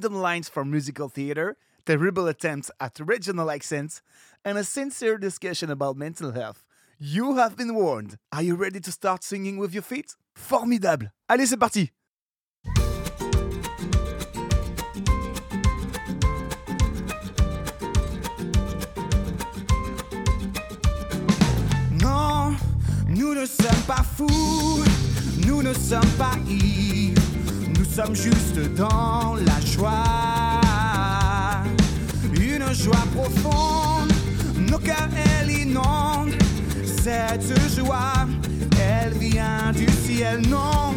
random lines from musical theater, terrible attempts at regional accents, and a sincere discussion about mental health. You have been warned. Are you ready to start singing with your feet? Formidable! Allez, c'est parti! Non, nous ne sommes pas fous, nous ne sommes pas ivres, nous sommes juste dans la joie. Une joie profonde, nos cœurs elle inonde. Cette joie, elle vient du ciel, non,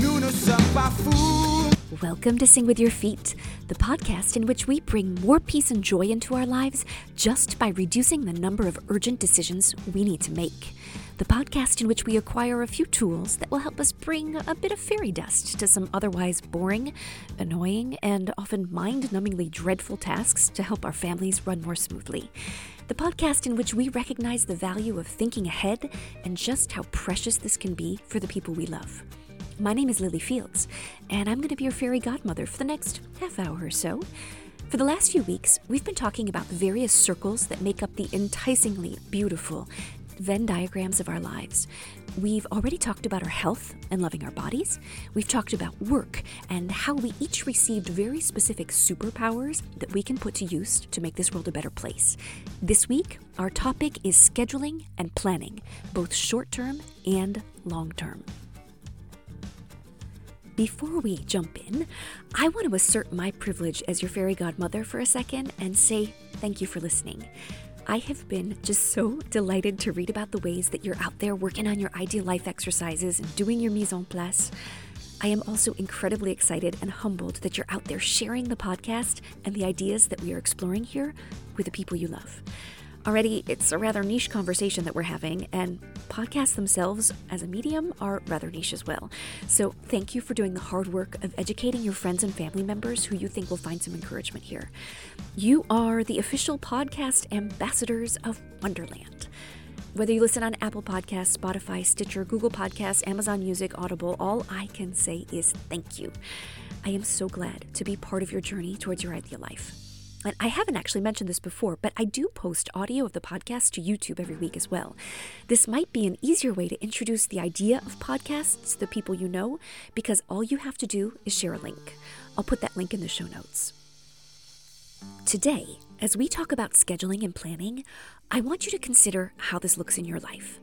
nous ne sommes pas fous. Welcome to Sing With Your Feet, the podcast in which we bring more peace and joy into our lives just by reducing the number of urgent decisions we need to make. The podcast in which we acquire a few tools that will help us bring a bit of fairy dust to some otherwise boring, annoying, and often mind-numbingly dreadful tasks to help our families run more smoothly. The podcast in which we recognize the value of thinking ahead and just how precious this can be for the people we love. My name is Lily Fields, and I'm going to be your fairy godmother for the next half hour or so. For the last few weeks, we've been talking about the various circles that make up the enticingly beautiful Venn diagrams of our lives. We've already talked about our health and loving our bodies. We've talked about work and how we each received very specific superpowers that we can put to use to make this world a better place. This week, our topic is scheduling and planning, both short-term and long-term. Before we jump in, I want to assert my privilege as your fairy godmother for a second and say thank you for listening. I have been just so delighted to read about the ways that you're out there working on your ideal life exercises and doing your mise en place. I am also incredibly excited and humbled that you're out there sharing the podcast and the ideas that we are exploring here with the people you love. Already, it's a rather niche conversation that we're having, and podcasts themselves as a medium are rather niche as well. So thank you for doing the hard work of educating your friends and family members who you think will find some encouragement here. You are the official podcast ambassadors of Wonderland. Whether you listen on Apple Podcasts, Spotify, Stitcher, Google Podcasts, Amazon Music, Audible, all I can say is thank you. I am so glad to be part of your journey towards your ideal life. And I haven't actually mentioned this before, but I do post audio of the podcast to YouTube every week as well. This might be an easier way to introduce the idea of podcasts to the people you know, because all you have to do is share a link. I'll put that link in the show notes. Today, as we talk about scheduling and planning, I want you to consider how this looks in your life.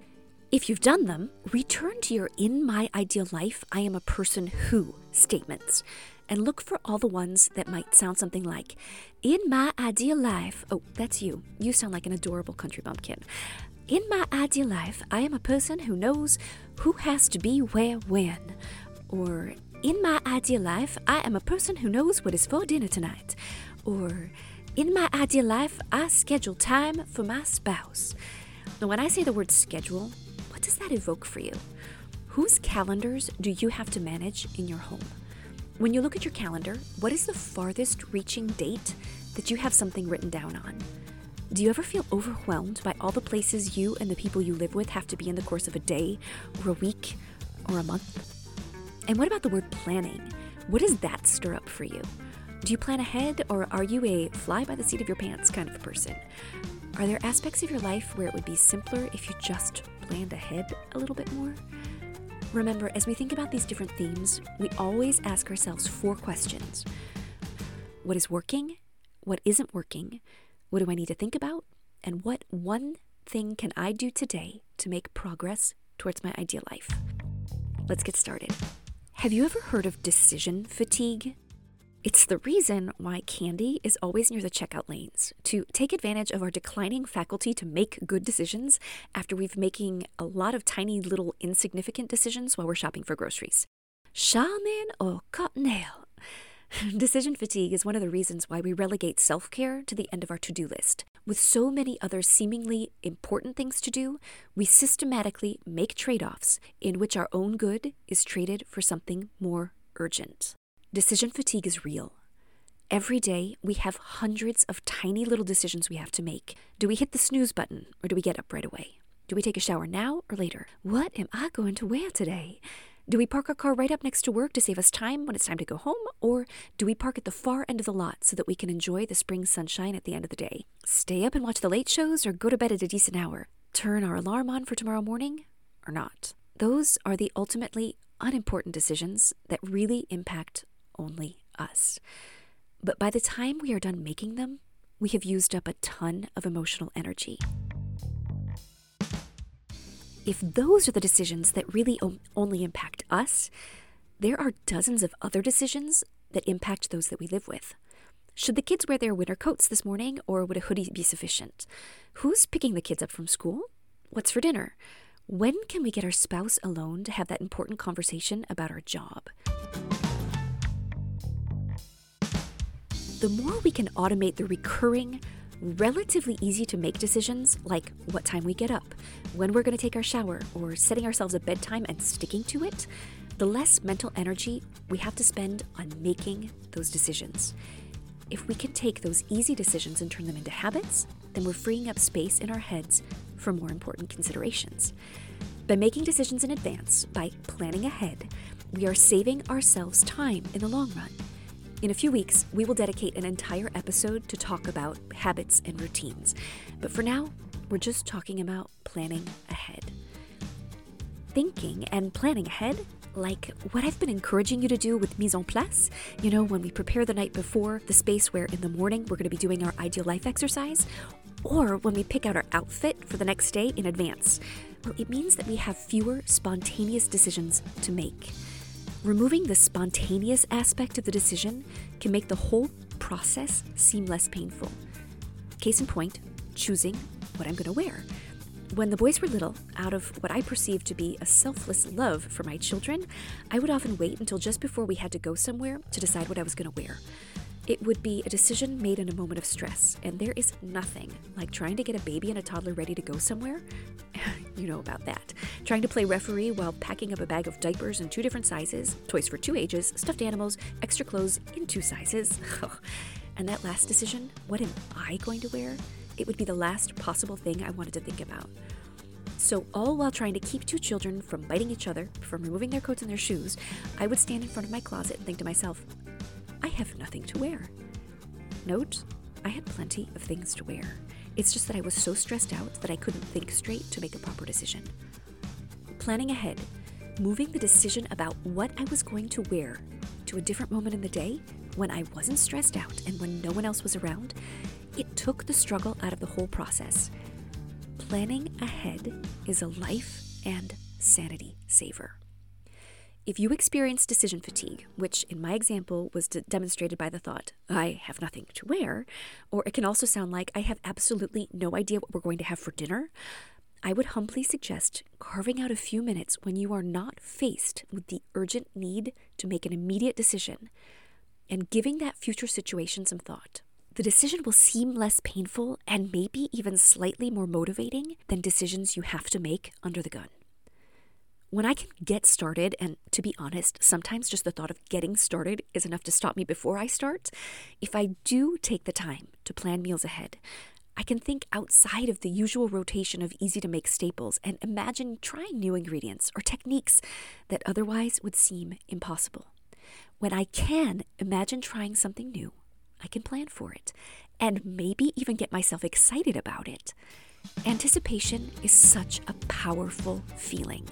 If you've done them, return to your "in my ideal life, I am a person who" statements, and look for all the ones that might sound something like, "In my ideal life," oh, that's you. You sound like an adorable country bumpkin. "In my ideal life, I am a person who knows who has to be where when." Or, "In my ideal life, I am a person who knows what is for dinner tonight." Or, "In my ideal life, I schedule time for my spouse." Now, when I say the word schedule, what does that evoke for you? Whose calendars do you have to manage in your home? When you look at your calendar, what is the farthest reaching date that you have something written down on? Do you ever feel overwhelmed by all the places you and the people you live with have to be in the course of a day, or a week, or a month? And what about the word planning? What does that stir up for you? Do you plan ahead, or are you a fly by the seat of your pants kind of a person? Are there aspects of your life where it would be simpler if you just planned ahead a little bit more? Remember, as we think about these different themes, we always ask ourselves 4 questions. What is working? What isn't working? What do I need to think about? And what one thing can I do today to make progress towards my ideal life? Let's get started. Have you ever heard of decision fatigue? It's the reason why candy is always near the checkout lanes, to take advantage of our declining faculty to make good decisions after we've making a lot of tiny little insignificant decisions while we're shopping for groceries. Shaman or cottonelle? Decision fatigue is one of the reasons why we relegate self-care to the end of our to-do list. With so many other seemingly important things to do, we systematically make trade-offs in which our own good is traded for something more urgent. Decision fatigue is real. Every day, we have hundreds of tiny little decisions we have to make. Do we hit the snooze button, or do we get up right away? Do we take a shower now or later? What am I going to wear today? Do we park our car right up next to work to save us time when it's time to go home? Or do we park at the far end of the lot so that we can enjoy the spring sunshine at the end of the day? Stay up and watch the late shows or go to bed at a decent hour? Turn our alarm on for tomorrow morning or not? Those are the ultimately unimportant decisions that really impact only us. But by the time we are done making them, we have used up a ton of emotional energy. If those are the decisions that really only impact us, there are dozens of other decisions that impact those that we live with. Should the kids wear their winter coats this morning, or would a hoodie be sufficient? Who's picking the kids up from school? What's for dinner? When can we get our spouse alone to have that important conversation about our job? The more we can automate the recurring, relatively easy to make decisions like what time we get up, when we're going to take our shower, or setting ourselves a bedtime and sticking to it, the less mental energy we have to spend on making those decisions. If we can take those easy decisions and turn them into habits, then we're freeing up space in our heads for more important considerations. By making decisions in advance, by planning ahead, we are saving ourselves time in the long run. In a few weeks, we will dedicate an entire episode to talk about habits and routines. But for now, we're just talking about planning ahead. Thinking and planning ahead, like what I've been encouraging you to do with mise en place, you know, when we prepare the night before, the space where in the morning we're going to be doing our ideal life exercise, or when we pick out our outfit for the next day in advance. Well, it means that we have fewer spontaneous decisions to make. Removing the spontaneous aspect of the decision can make the whole process seem less painful. Case in point, choosing what I'm going to wear. When the boys were little, out of what I perceived to be a selfless love for my children, I would often wait until just before we had to go somewhere to decide what I was going to wear. It would be a decision made in a moment of stress, and there is nothing like trying to get a baby and a toddler ready to go somewhere. You know about that. Trying to play referee while packing up a bag of diapers in two different sizes, toys for two ages, stuffed animals, extra clothes in two sizes. And that last decision, what am I going to wear? It would be the last possible thing I wanted to think about. So all while trying to keep two children from biting each other, from removing their coats and their shoes, I would stand in front of my closet and think to myself, I have nothing to wear. Note, I had plenty of things to wear. It's just that I was so stressed out that I couldn't think straight to make a proper decision. Planning ahead, moving the decision about what I was going to wear to a different moment in the day when I wasn't stressed out and when no one else was around, it took the struggle out of the whole process. Planning ahead is a life and sanity saver. If you experience decision fatigue, which in my example was demonstrated by the thought, I have nothing to wear, or it can also sound like I have absolutely no idea what we're going to have for dinner, I would humbly suggest carving out a few minutes when you are not faced with the urgent need to make an immediate decision and giving that future situation some thought. The decision will seem less painful and maybe even slightly more motivating than decisions you have to make under the gun. When I can get started, and to be honest, sometimes just the thought of getting started is enough to stop me before I start, if I do take the time to plan meals ahead, I can think outside of the usual rotation of easy-to-make staples and imagine trying new ingredients or techniques that otherwise would seem impossible. When I can imagine trying something new, I can plan for it, and maybe even get myself excited about it. Anticipation is such a powerful feeling.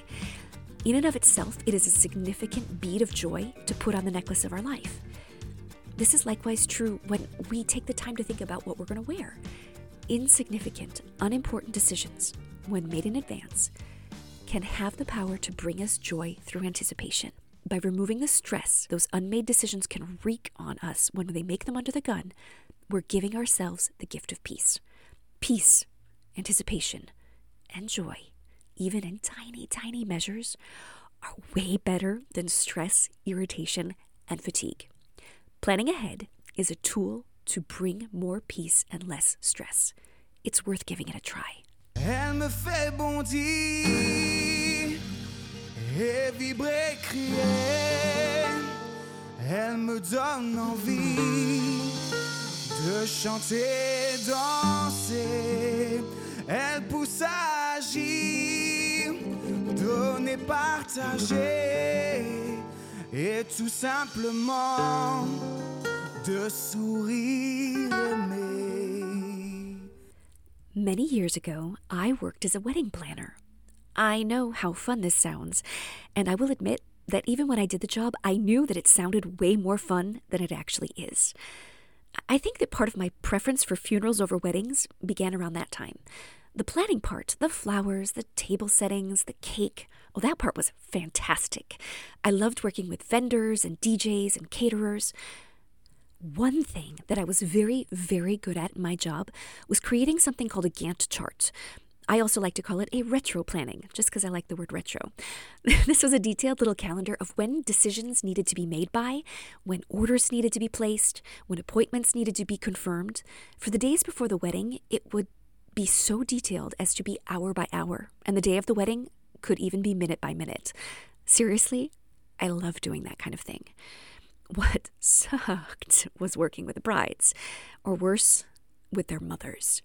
In and of itself, it is a significant bead of joy to put on the necklace of our life. This is likewise true when we take the time to think about what we're going to wear. Insignificant, unimportant decisions, when made in advance, can have the power to bring us joy through anticipation. By removing the stress those unmade decisions can wreak on us when they make them under the gun, we're giving ourselves the gift of peace. Peace, anticipation, and joy, even in tiny, tiny measures, are way better than stress, irritation, and fatigue. Planning ahead is a tool to bring more peace and less stress. It's worth giving it a try. les partager et tout simplement de sourire aimer. Many years ago, I worked as a wedding planner. I know how fun this sounds, and I will admit that even when I did the job, I knew that it sounded way more fun than it actually is. I think that part of my preference for funerals over weddings began around that time. The planning part, the flowers, the table settings, the cake, oh, that part was fantastic. I loved working with vendors and DJs and caterers. One thing that I was very, very good at in my job was creating something called a Gantt chart. I also like to call it a retro planning, just because I like the word retro. This was a detailed little calendar of when decisions needed to be made by, when orders needed to be placed, when appointments needed to be confirmed. For the days before the wedding, it would be so detailed as to be hour by hour, and the day of the wedding could even be minute by minute. Seriously, I love doing that kind of thing. What sucked was working with the brides, or worse, with their mothers.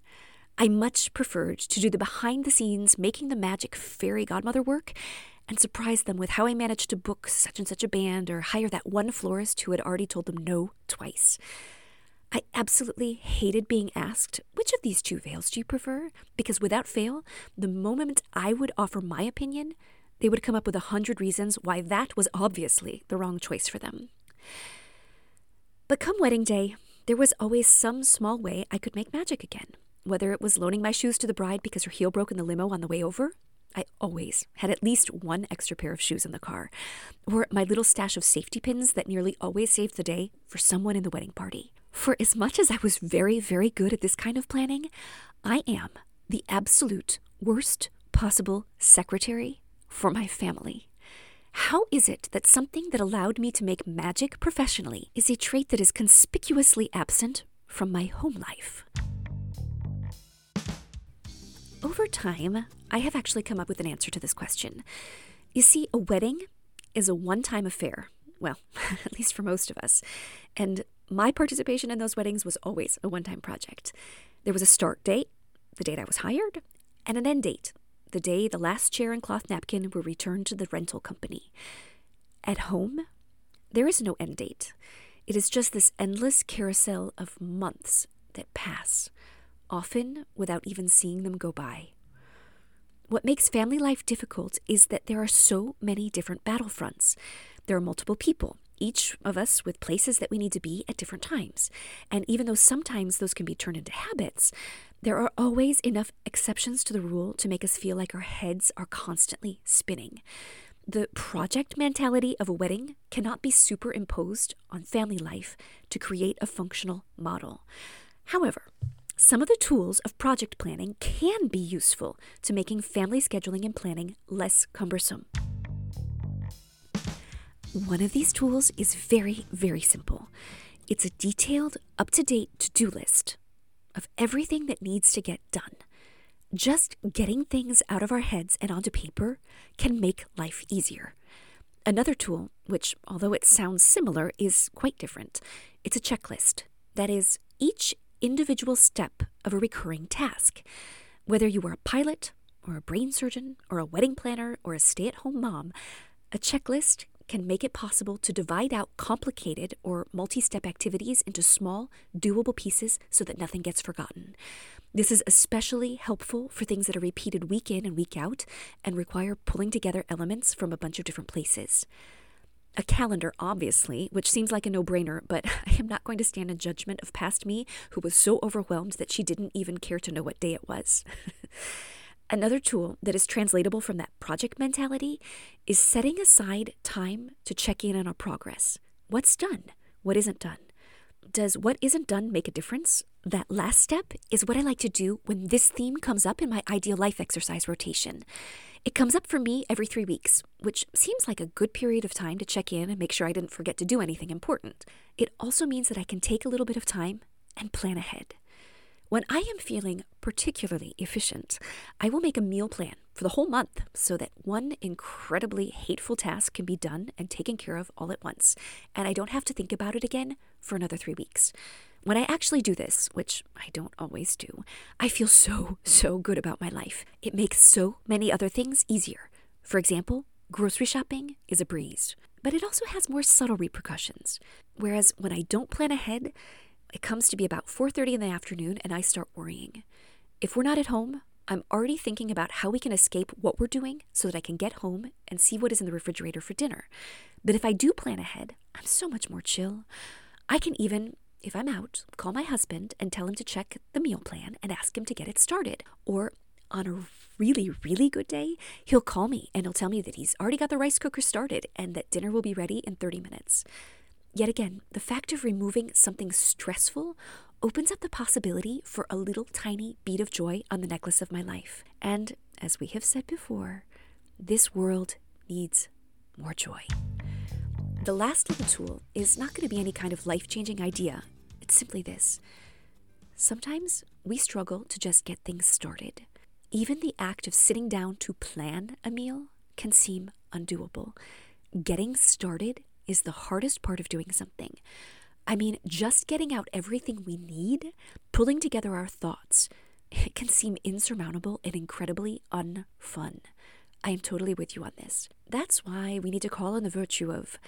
I much preferred to do the behind-the-scenes, making the magic fairy godmother work and surprise them with how I managed to book such and such a band or hire that one florist who had already told them no twice. I absolutely hated being asked, which of these two veils do you prefer? Because without fail, the moment I would offer my opinion, they would come up with 100 reasons why that was obviously the wrong choice for them. But come wedding day, there was always some small way I could make magic again. Whether it was loaning my shoes to the bride because her heel broke in the limo on the way over, I always had at least one extra pair of shoes in the car, or my little stash of safety pins that nearly always saved the day for someone in the wedding party. For as much as I was very, very good at this kind of planning, I am the absolute worst possible secretary for my family. How is it that something that allowed me to make magic professionally is a trait that is conspicuously absent from my home life? Over time, I have actually come up with an answer to this question. You see, a wedding is a one-time affair. Well, at least for most of us. And my participation in those weddings was always a one-time project. There was a start date, the date I was hired, and an end date, the day the last chair and cloth napkin were returned to the rental company. At home, there is no end date. It is just this endless carousel of months that pass, often without even seeing them go by. What makes family life difficult is that there are so many different battlefronts. There are multiple people, each of us with places that we need to be at different times. And even though sometimes those can be turned into habits, there are always enough exceptions to the rule to make us feel like our heads are constantly spinning. The project mentality of a wedding cannot be superimposed on family life to create a functional model. However, some of the tools of project planning can be useful to making family scheduling and planning less cumbersome. One of these tools is very, very simple. It's a detailed, up-to-date to-do list of everything that needs to get done. Just getting things out of our heads and onto paper can make life easier. Another tool, which, although it sounds similar, is quite different. It's a checklist. That is, each individual step of a recurring task. Whether you are a pilot, or a brain surgeon, or a wedding planner, or a stay-at-home mom, a checklist can make it possible to divide out complicated or multi-step activities into small, doable pieces so that nothing gets forgotten. This is especially helpful for things that are repeated week in and week out and require pulling together elements from a bunch of different places. A calendar, obviously, which seems like a no-brainer, but I am not going to stand in judgment of past me who was so overwhelmed that she didn't even care to know what day it was. Another tool that is translatable from that project mentality is setting aside time to check in on our progress. What's done? What isn't done? Does what isn't done make a difference? That last step is what I like to do when this theme comes up in my ideal life exercise rotation. It comes up for me every 3 weeks, which seems like a good period of time to check in and make sure I didn't forget to do anything important. It also means that I can take a little bit of time and plan ahead. When I am feeling particularly efficient, I will make a meal plan for the whole month so that one incredibly hateful task can be done and taken care of all at once, and I don't have to think about it again for another 3 weeks. When I actually do this, which I don't always do, I feel so, so good about my life. It makes so many other things easier. For example, Grocery shopping is a breeze, but it also has more subtle repercussions. Whereas when I don't plan ahead, it comes to be about 4:30 in the afternoon and I start worrying. If we're not at home, I'm already thinking about how we can escape what we're doing so that I can get home and see what is in the refrigerator for dinner. But if I do plan ahead, I'm so much more chill. I can even, if I'm out, call my husband and tell him to check the meal plan and ask him to get it started. Or on a really, really good day, he'll call me and he'll tell me that he's already got the rice cooker started and that dinner will be ready in 30 minutes. Yet again, the fact of removing something stressful opens up the possibility for a little tiny bead of joy on the necklace of my life. And as we have said before, this world needs more joy. The last little tool is not going to be any kind of life-changing idea. It's simply this. Sometimes we struggle to just get things started. Even the act of sitting down to plan a meal can seem undoable. Getting started is the hardest part of doing something. I mean, just getting out everything we need, pulling together our thoughts, it can seem insurmountable and incredibly unfun. I am totally with you on this. That's why we need to call on the virtue of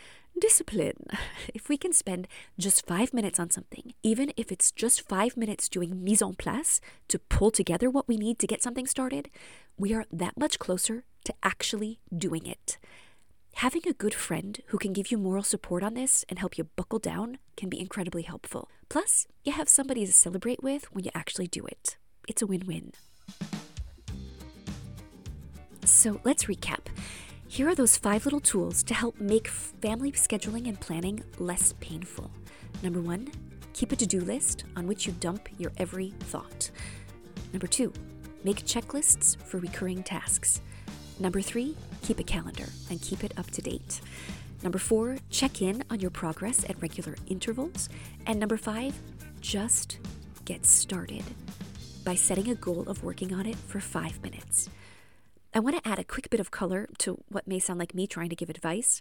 discipline. If we can spend just 5 minutes on something, even if it's just 5 minutes doing mise en place to pull together what we need to get something started, we are that much closer to actually doing it. Having a good friend who can give you moral support on this and help you buckle down can be incredibly helpful. Plus, you have somebody to celebrate with when you actually do it. It's a win-win. So let's recap. Here are those 5 little tools to help make family scheduling and planning less painful. Number 1, keep a to-do list on which you dump your every thought. Number 2, make checklists for recurring tasks. Number 3, keep a calendar and keep it up to date. Number 4, check in on your progress at regular intervals. And number 5, just get started by setting a goal of working on it for 5 minutes. I want to add a quick bit of color to what may sound like me trying to give advice.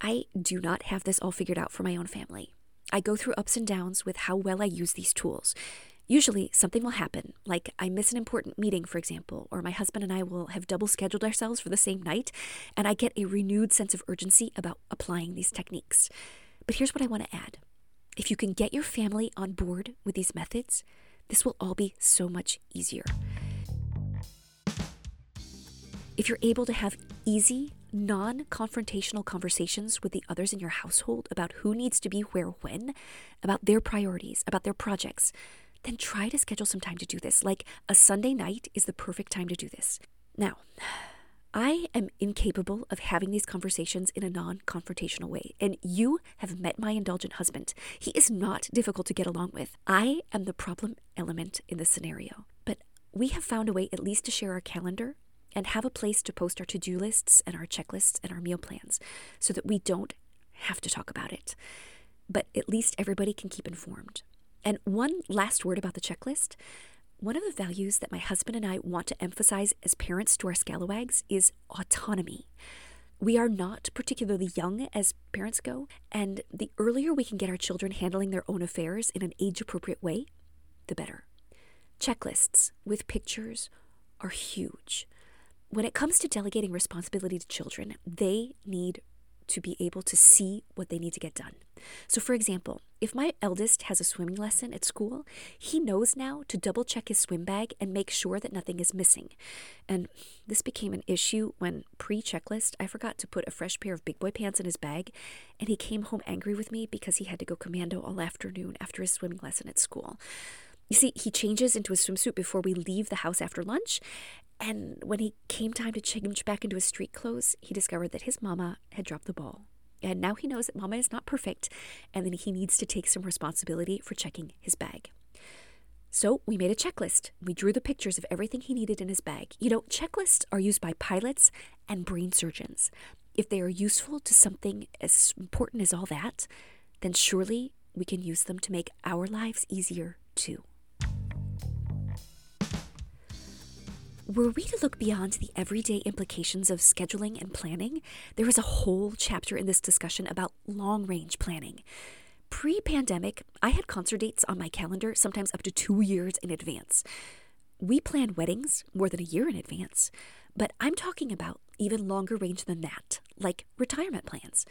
I do not have this all figured out for my own family. I go through ups and downs with how well I use these tools. Usually something will happen, like I miss an important meeting, for example, or my husband and I will have double scheduled ourselves for the same night, and I get a renewed sense of urgency about applying these techniques. But here's what I want to add. If you can get your family on board with these methods, this will all be so much easier. If you're able to have easy, non-confrontational conversations with the others in your household about who needs to be where when, about their priorities, about their projects, then try to schedule some time to do this. Like a Sunday night is the perfect time to do this. Now, I am incapable of having these conversations in a non-confrontational way, and you have met my indulgent husband. He is not difficult to get along with. I am the problem element in this scenario. But we have found a way at least to share our calendar and have a place to post our to-do lists and our checklists and our meal plans so that we don't have to talk about it. But at least everybody can keep informed. And one last word about the checklist. One of the values that my husband and I want to emphasize as parents to our scalawags is autonomy. We are not particularly young as parents go, and the earlier we can get our children handling their own affairs in an age-appropriate way, the better. Checklists with pictures are huge. When it comes to delegating responsibility to children, they need to be able to see what they need to get done. So for example, if my eldest has a swimming lesson at school, he knows now to double check his swim bag and make sure that nothing is missing. And this became an issue when pre-checklist, I forgot to put a fresh pair of big boy pants in his bag, and he came home angry with me because he had to go commando all afternoon after his swimming lesson at school. You see, he changes into a swimsuit before we leave the house after lunch, and when he came time to change back into his street clothes, he discovered that his mama had dropped the ball. And now he knows that mama is not perfect, and then he needs to take some responsibility for checking his bag. So we made a checklist. We drew the pictures of everything he needed in his bag. You know, checklists are used by pilots and brain surgeons. If they are useful to something as important as all that, then surely we can use them to make our lives easier too. Were we to look beyond the everyday implications of scheduling and planning, there is a whole chapter in this discussion about long-range planning. Pre-pandemic, I had concert dates on my calendar, sometimes up to 2 years in advance. We plan weddings more than a year in advance, but I'm talking about even longer range than that, like retirement plans.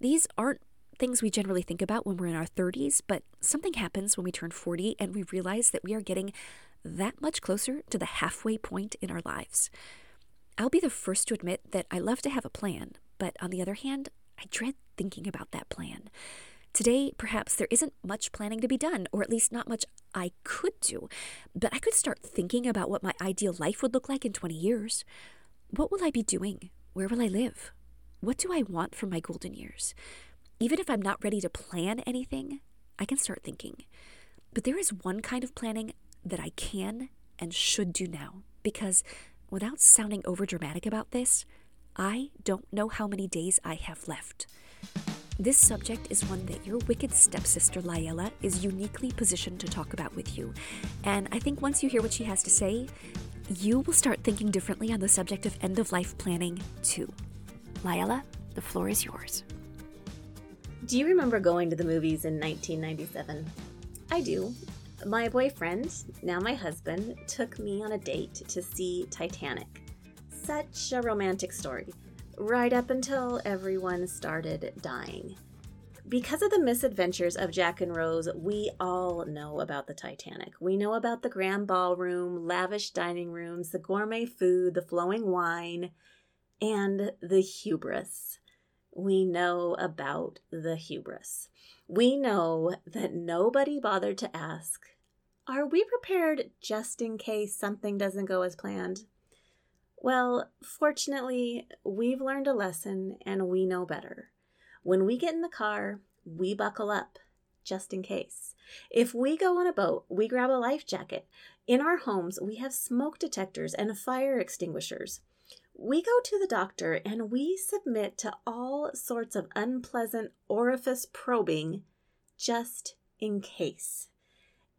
These aren't things we generally think about when we're in our 30s, but something happens when we turn 40 and we realize that we are getting that much closer to the halfway point in our lives. I'll be the first to admit that I love to have a plan, but on the other hand, I dread thinking about that plan. Today, perhaps there isn't much planning to be done, or at least not much I could do, but I could start thinking about what my ideal life would look like in 20 years. What will I be doing? Where will I live? What do I want from my golden years? Even if I'm not ready to plan anything, I can start thinking. But there is one kind of planning that I can and should do now, because without sounding overdramatic about this, I don't know how many days I have left. This subject is one that your wicked stepsister, LiElla, is uniquely positioned to talk about with you. And I think once you hear what she has to say, you will start thinking differently on the subject of end-of-life planning, too. LiElla, the floor is yours. Do you remember going to the movies in 1997? I do. My boyfriend, now my husband, took me on a date to see Titanic. Such a romantic story. Right up until everyone started dying. Because of the misadventures of Jack and Rose, we all know about the Titanic. We know about the grand ballroom, lavish dining rooms, the gourmet food, the flowing wine, and the hubris. We know about the hubris. We know that nobody bothered to ask, are we prepared just in case something doesn't go as planned? Well, fortunately, we've learned a lesson and we know better. When we get in the car, we buckle up, just in case. If we go on a boat, we grab a life jacket. In our homes, we have smoke detectors and fire extinguishers. We go to the doctor and we submit to all sorts of unpleasant orifice probing, just in case.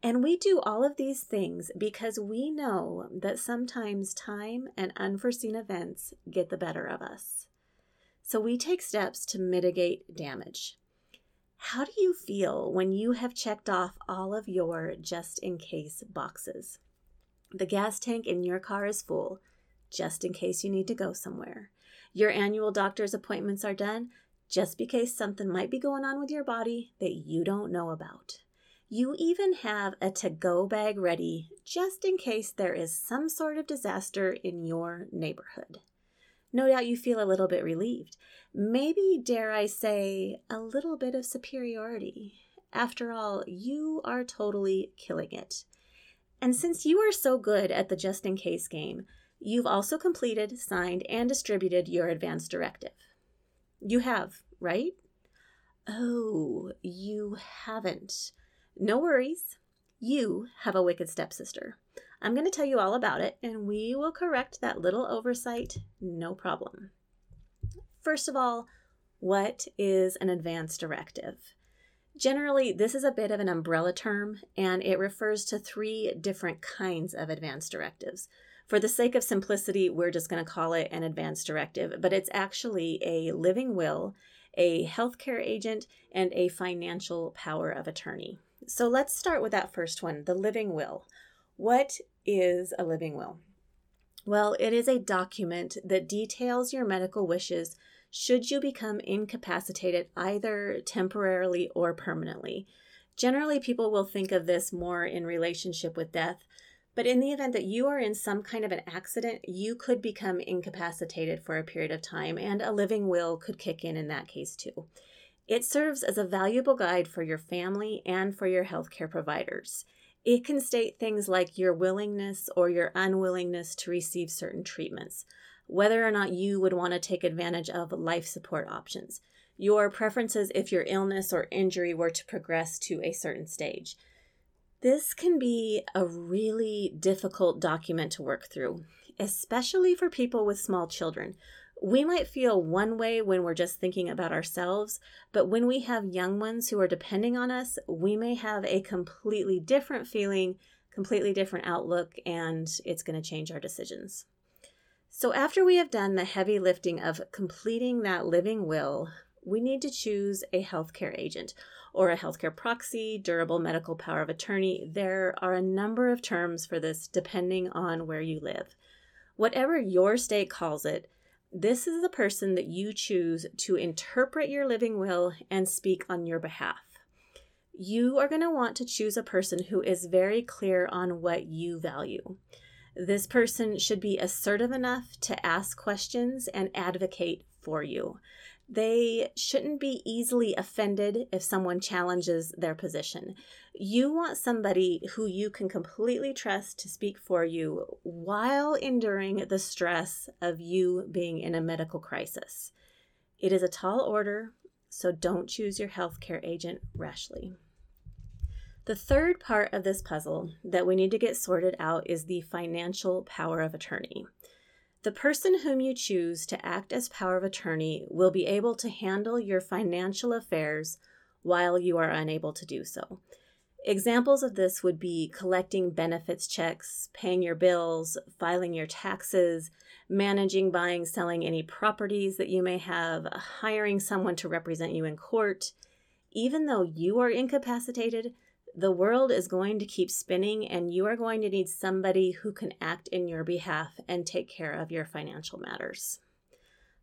And we do all of these things because we know that sometimes time and unforeseen events get the better of us. So we take steps to mitigate damage. How do you feel when you have checked off all of your just-in-case boxes? The gas tank in your car is full, just in case you need to go somewhere. Your annual doctor's appointments are done, just in case something might be going on with your body that you don't know about. You even have a to-go bag ready, just in case there is some sort of disaster in your neighborhood. No doubt you feel a little bit relieved. Maybe, dare I say, a little bit of superiority. After all, you are totally killing it. And since you are so good at the just-in-case game, you've also completed, signed, and distributed your advance directive. You have, right? Oh, you haven't. No worries, you have a wicked stepsister. I'm going to tell you all about it, and we will correct that little oversight, no problem. First of all, what is an advance directive? Generally, this is a bit of an umbrella term, and it refers to three different kinds of advance directives. For the sake of simplicity, we're just going to call it an advance directive, but it's actually a living will, a healthcare agent, and a financial power of attorney. So let's start with that first one, the living will. What is a living will? Well, it is a document that details your medical wishes should you become incapacitated either temporarily or permanently. Generally, people will think of this more in relationship with death, but in the event that you are in some kind of an accident, you could become incapacitated for a period of time, and a living will could kick in that case too. It serves as a valuable guide for your family and for your healthcare providers. It can state things like your willingness or your unwillingness to receive certain treatments, whether or not you would want to take advantage of life support options, your preferences if your illness or injury were to progress to a certain stage. This can be a really difficult document to work through, especially for people with small children. We might feel one way when we're just thinking about ourselves, but when we have young ones who are depending on us, we may have a completely different feeling, completely different outlook, and it's going to change our decisions. So after we have done the heavy lifting of completing that living will, we need to choose a healthcare agent or a healthcare proxy, durable medical power of attorney. There are a number of terms for this depending on where you live. Whatever your state calls it, this is the person that you choose to interpret your living will and speak on your behalf. You are going to want to choose a person who is very clear on what you value. This person should be assertive enough to ask questions and advocate for you. They shouldn't be easily offended if someone challenges their position. You want somebody who you can completely trust to speak for you while enduring the stress of you being in a medical crisis. It is a tall order, so don't choose your healthcare agent rashly. The third part of this puzzle that we need to get sorted out is the financial power of attorney. The person whom you choose to act as power of attorney will be able to handle your financial affairs while you are unable to do so. Examples of this would be collecting benefits checks, paying your bills, filing your taxes, managing, buying, selling any properties that you may have, hiring someone to represent you in court. Even though you are incapacitated, the world is going to keep spinning, and you are going to need somebody who can act in your behalf and take care of your financial matters.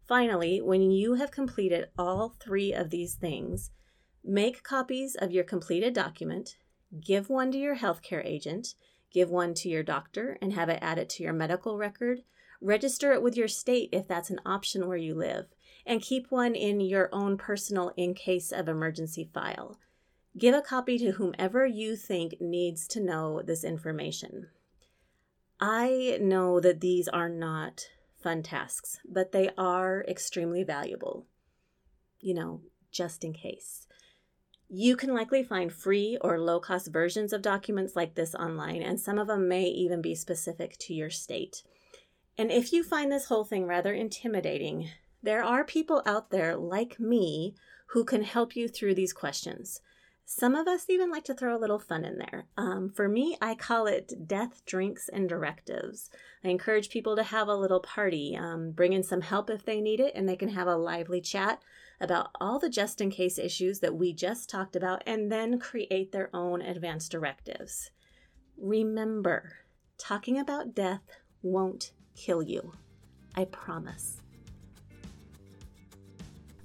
Finally, when you have completed all three of these things, make copies of your completed document, give one to your healthcare agent, give one to your doctor, and have it added to your medical record. Register it with your state if that's an option where you live, and keep one in your own personal in case of emergency file. Give a copy to whomever you think needs to know this information. I know that these are not fun tasks, but they are extremely valuable. You know, just in case. You can likely find free or low-cost versions of documents like this online, and some of them may even be specific to your state. And if you find this whole thing rather intimidating, there are people out there like me who can help you through these questions. Some of us even like to throw a little fun in there. For me, I call it death, drinks, and directives. I encourage people to have a little party, bring in some help if they need it, and they can have a lively chat about all the just-in-case issues that we just talked about, and then create their own advance directives. Remember, talking about death won't kill you. I promise.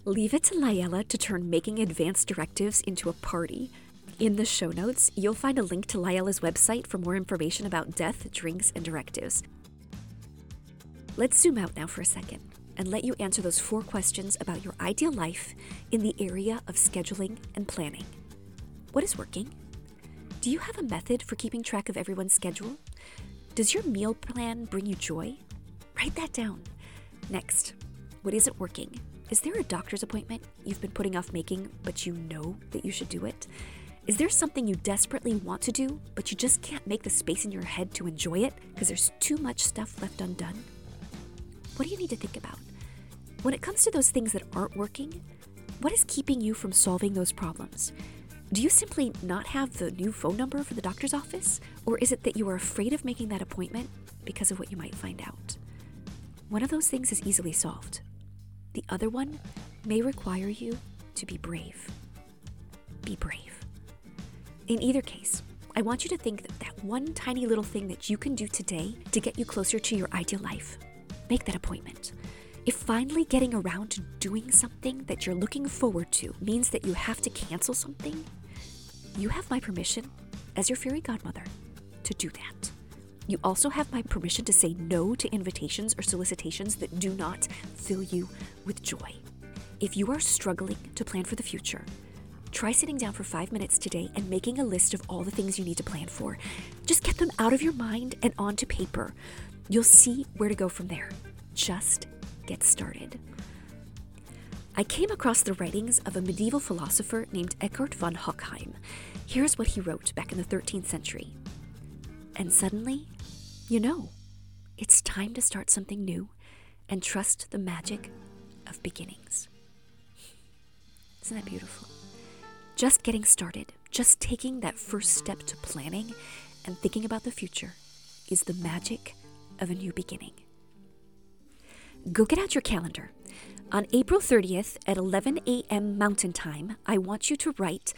Leave it to LiElla to turn making advance directives into a party. In the show notes, you'll find a link to LiElla's website for more information about death, drinks, and directives. Let's zoom out now for a second and let you answer those four questions about your ideal life in the area of scheduling and planning. What is working? Do you have a method for keeping track of everyone's schedule? Does your meal plan bring you joy? Write that down. Next, what isn't working? Is there a doctor's appointment you've been putting off making, but you know that you should do it? Is there something you desperately want to do, but you just can't make the space in your head to enjoy it because there's too much stuff left undone? What do you need to think about? When it comes to those things that aren't working, what is keeping you from solving those problems? Do you simply not have the new phone number for the doctor's office? Or is it that you are afraid of making that appointment because of what you might find out? One of those things is easily solved. The other one may require you to be brave. Be brave. In either case, I want you to think that one tiny little thing that you can do today to get you closer to your ideal life. Make that appointment. If finally getting around to doing something that you're looking forward to means that you have to cancel something, you have my permission as your fairy godmother to do that. You also have my permission to say no to invitations or solicitations that do not fill you with joy. If you are struggling to plan for the future, try sitting down for 5 minutes today and making a list of all the things you need to plan for. Just get them out of your mind and onto paper. You'll see where to go from there. Just get started. I came across the writings of a medieval philosopher named Eckhart von Hochheim. Here's what he wrote back in the 13th century. And suddenly, you know, it's time to start something new and trust the magic of beginnings. Isn't that beautiful? Just getting started, just taking that first step to planning and thinking about the future is the magic of a new beginning. Go get out your calendar. On April 30th at 11 a.m. Mountain Time, I want you to write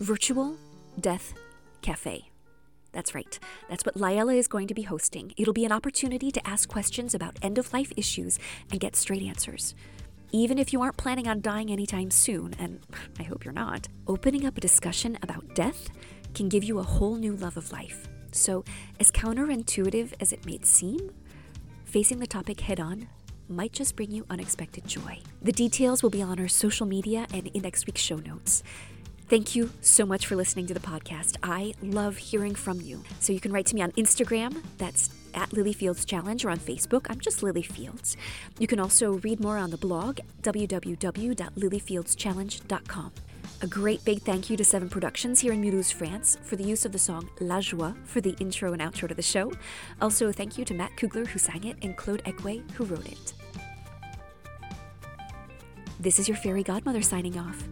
Virtual Death Cafe. That's right. That's what LiElla is going to be hosting. It'll be an opportunity to ask questions about end-of-life issues and get straight answers. Even if you aren't planning on dying anytime soon, and I hope you're not, opening up a discussion about death can give you a whole new love of life. So, as counterintuitive as it may seem, facing the topic head-on might just bring you unexpected joy. The details will be on our social media and in next week's show notes. Thank you so much for listening to the podcast. I love hearing from you. So you can write to me on Instagram, that's at Lily Fields Challenge, or on Facebook, I'm just Lily Fields. You can also read more on the blog, www.lilyfieldschallenge.com. A great big thank you to Seven Productions here in Mulhouse, France, for the use of the song La Joie for the intro and outro to the show. Also, thank you to Matt Kugler, who sang it, and Claude Ekwe, who wrote it. This is your fairy godmother signing off.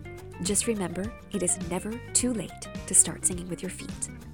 Just remember, it is never too late to start singing with your feet.